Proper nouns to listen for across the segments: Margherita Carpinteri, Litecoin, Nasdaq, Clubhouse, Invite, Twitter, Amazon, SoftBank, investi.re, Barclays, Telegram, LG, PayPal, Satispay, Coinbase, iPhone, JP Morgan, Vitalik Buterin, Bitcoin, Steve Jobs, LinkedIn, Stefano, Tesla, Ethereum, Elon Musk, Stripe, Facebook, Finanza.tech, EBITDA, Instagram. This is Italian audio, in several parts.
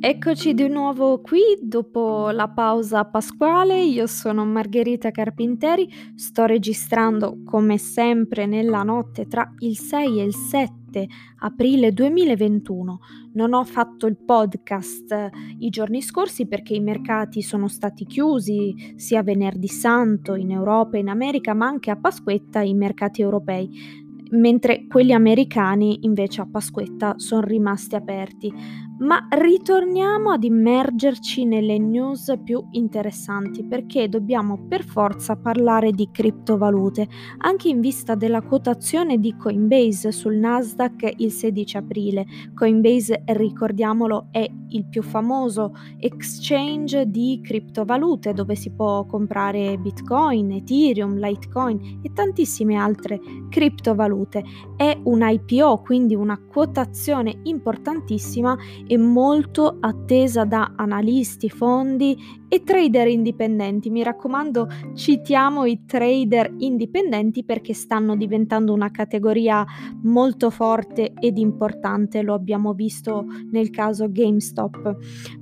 Eccoci di nuovo qui dopo la pausa pasquale. Io sono Margherita Carpinteri, sto registrando come sempre nella notte tra il 6 e il 7 aprile 2021. Non ho fatto il podcast i giorni scorsi perché i mercati sono stati chiusi sia venerdì santo in Europa e in America, ma anche a Pasquetta i mercati europei, mentre quelli americani invece a Pasquetta sono rimasti aperti. Ma ritorniamo ad immergerci nelle news più interessanti, perché dobbiamo per forza parlare di criptovalute, anche in vista della quotazione di Coinbase sul Nasdaq il 16 aprile. Coinbase, ricordiamolo, è il più famoso exchange di criptovalute dove si può comprare Bitcoin, Ethereum, Litecoin e tantissime altre criptovalute. È un IPO, quindi una quotazione importantissima e molto attesa da analisti, fondi e trader indipendenti. Mi raccomando, citiamo i trader indipendenti perché stanno diventando una categoria molto forte ed importante, lo abbiamo visto nel caso GameStop.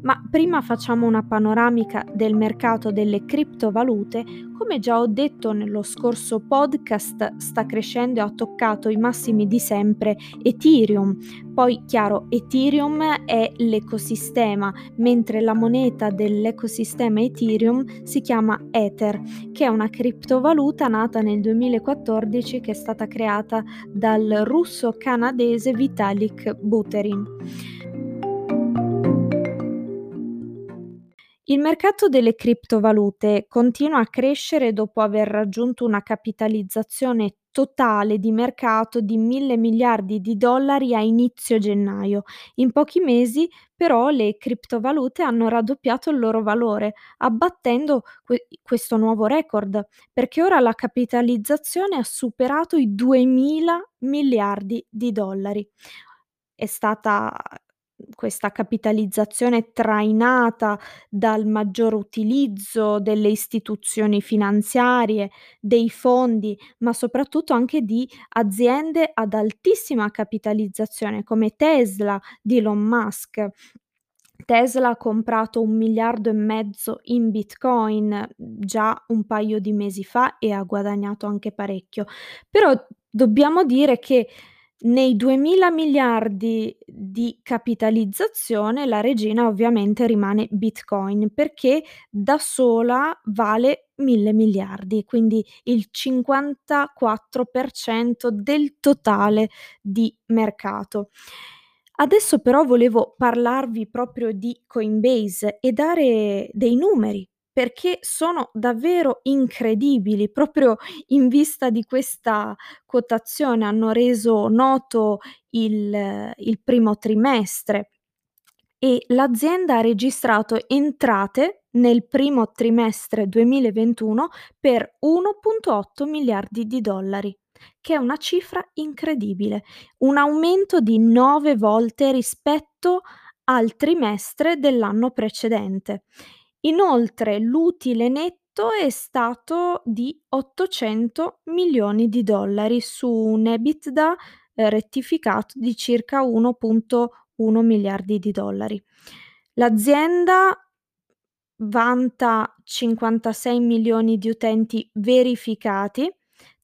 Ma prima facciamo una panoramica del mercato delle criptovalute. Come già ho detto nello scorso podcast, sta crescendo e ha toccato i massimi di sempre Ethereum. Poi, chiaro, Ethereum è l'ecosistema, mentre la moneta dell'ecosistema Ethereum si chiama Ether, che è una criptovaluta nata nel 2014 che è stata creata dal russo canadese Vitalik Buterin. Il mercato delle criptovalute continua a crescere dopo aver raggiunto una capitalizzazione totale di mercato di $1.000 miliardi a inizio gennaio. In pochi mesi, però, le criptovalute hanno raddoppiato il loro valore, abbattendo questo nuovo record, perché ora la capitalizzazione ha superato i $2.000 miliardi. È stata questa capitalizzazione trainata dal maggior utilizzo delle istituzioni finanziarie, dei fondi, ma soprattutto anche di aziende ad altissima capitalizzazione come Tesla di Elon Musk. Tesla ha comprato $1,5 miliardi in Bitcoin già un paio di mesi fa e ha guadagnato anche parecchio. Però dobbiamo dire che nei $2.000 miliardi di capitalizzazione la regina ovviamente rimane Bitcoin, perché da sola vale $1.000 miliardi, quindi il 54% del totale di mercato. Adesso però volevo parlarvi proprio di Coinbase e dare dei numeri, perché sono davvero incredibili. Proprio in vista di questa quotazione hanno reso noto il primo trimestre e l'azienda ha registrato entrate nel primo trimestre 2021 per $1.8 miliardi, che è una cifra incredibile, un aumento di 9 volte rispetto al trimestre dell'anno precedente. Inoltre l'utile netto è stato di $800 milioni su un EBITDA rettificato di circa $1.1 miliardi. L'azienda vanta 56 milioni di utenti verificati,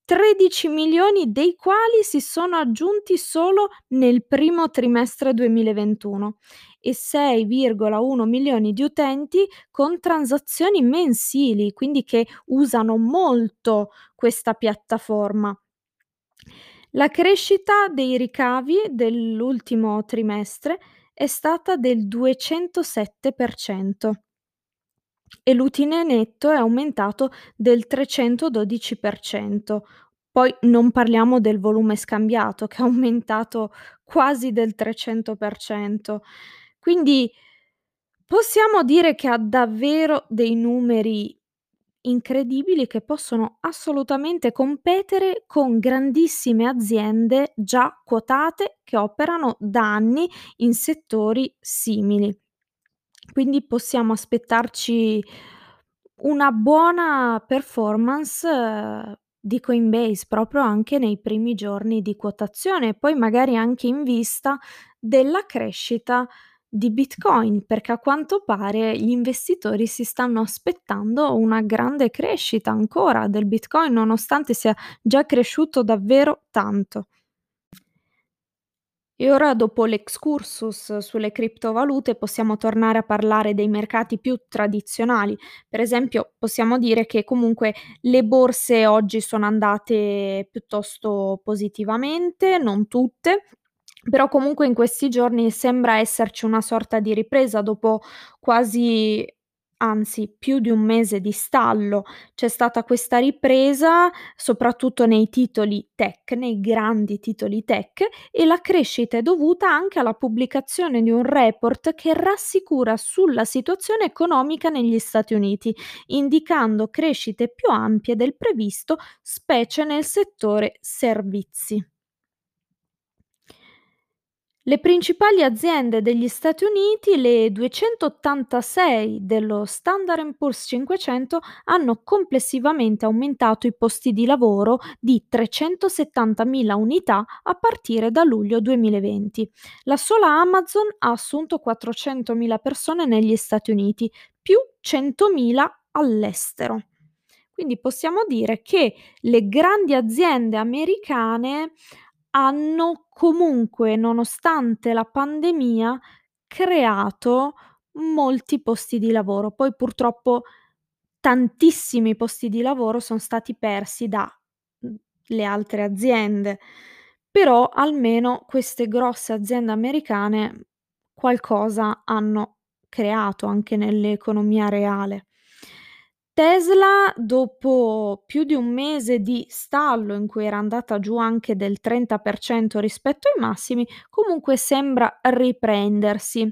13 milioni dei quali si sono aggiunti solo nel primo trimestre 2021 e 6,1 milioni di utenti con transazioni mensili, quindi che usano molto questa piattaforma. La crescita dei ricavi dell'ultimo trimestre è stata del 207%. E l'utile netto è aumentato del 312%. Poi non parliamo del volume scambiato, che è aumentato quasi del 300%. Quindi possiamo dire che ha davvero dei numeri incredibili che possono assolutamente competere con grandissime aziende già quotate che operano da anni in settori simili. Quindi possiamo aspettarci una buona performance di Coinbase proprio anche nei primi giorni di quotazione e poi magari anche in vista della crescita di Bitcoin, perché a quanto pare gli investitori si stanno aspettando una grande crescita ancora del Bitcoin, nonostante sia già cresciuto davvero tanto. E ora, dopo l'excursus sulle criptovalute, possiamo tornare a parlare dei mercati più tradizionali. Per esempio, possiamo dire che comunque le borse oggi sono andate piuttosto positivamente, non tutte, però comunque in questi giorni sembra esserci una sorta di ripresa dopo quasi, anzi più di un mese di stallo. C'è stata questa ripresa soprattutto nei titoli tech, nei grandi titoli tech, e la crescita è dovuta anche alla pubblicazione di un report che rassicura sulla situazione economica negli Stati Uniti, indicando crescite più ampie del previsto, specie nel settore servizi. Le principali aziende degli Stati Uniti, le 286 dello Standard & Poor's 500, hanno complessivamente aumentato i posti di lavoro di 370.000 unità a partire da luglio 2020. La sola Amazon ha assunto 400.000 persone negli Stati Uniti, più 100.000 all'estero. Quindi possiamo dire che le grandi aziende americane hanno comunque, nonostante la pandemia, creato molti posti di lavoro. Poi purtroppo tantissimi posti di lavoro sono stati persi dalle altre aziende, però almeno queste grosse aziende americane qualcosa hanno creato anche nell'economia reale. Tesla, dopo più di un mese di stallo in cui era andata giù anche del 30% rispetto ai massimi, comunque sembra riprendersi,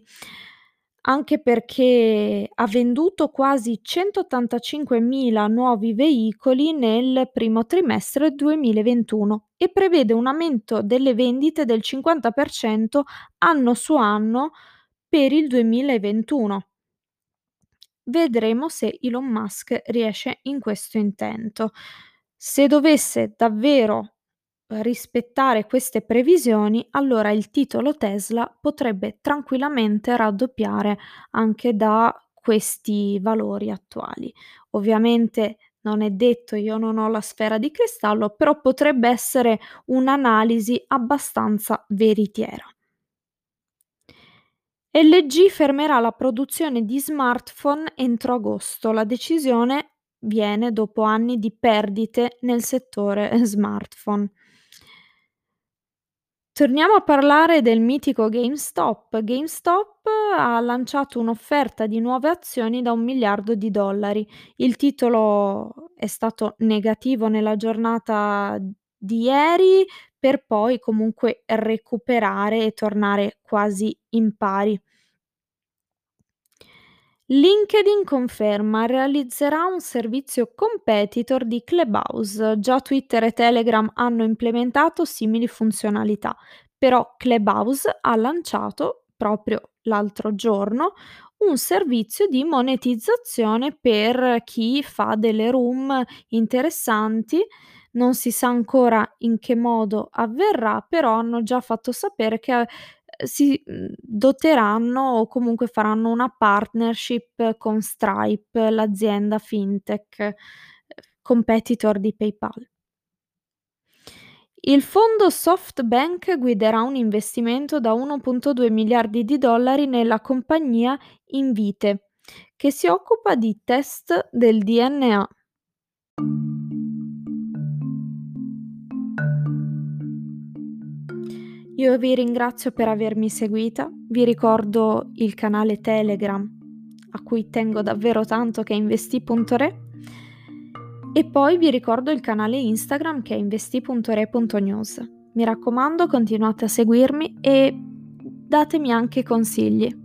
anche perché ha venduto quasi 185.000 nuovi veicoli nel primo trimestre 2021 e prevede un aumento delle vendite del 50% anno su anno per il 2021. Vedremo se Elon Musk riesce in questo intento. Se dovesse davvero rispettare queste previsioni, allora il titolo Tesla potrebbe tranquillamente raddoppiare anche da questi valori attuali. Ovviamente non è detto, io non ho la sfera di cristallo, però potrebbe essere un'analisi abbastanza veritiera. LG fermerà la produzione di smartphone entro agosto. La decisione viene dopo anni di perdite nel settore smartphone. Torniamo a parlare del mitico GameStop. GameStop ha lanciato un'offerta di nuove azioni da $1 miliardo. Il titolo è stato negativo nella giornata di ieri, per poi comunque recuperare e tornare quasi in pari. LinkedIn conferma, realizzerà un servizio competitor di Clubhouse. Già Twitter e Telegram hanno implementato simili funzionalità, però Clubhouse ha lanciato proprio l'altro giorno un servizio di monetizzazione per chi fa delle room interessanti. Non si sa ancora in che modo avverrà, però hanno già fatto sapere che si doteranno o comunque faranno una partnership con Stripe, l'azienda fintech competitor di PayPal. Il fondo SoftBank guiderà un investimento da $1.2 miliardi nella compagnia Invite, che si occupa di test del DNA. Io vi ringrazio per avermi seguita, vi ricordo il canale Telegram a cui tengo davvero tanto, che è investi.re, e poi vi ricordo il canale Instagram che è investi.re.news. Mi raccomando, continuate a seguirmi e datemi anche consigli.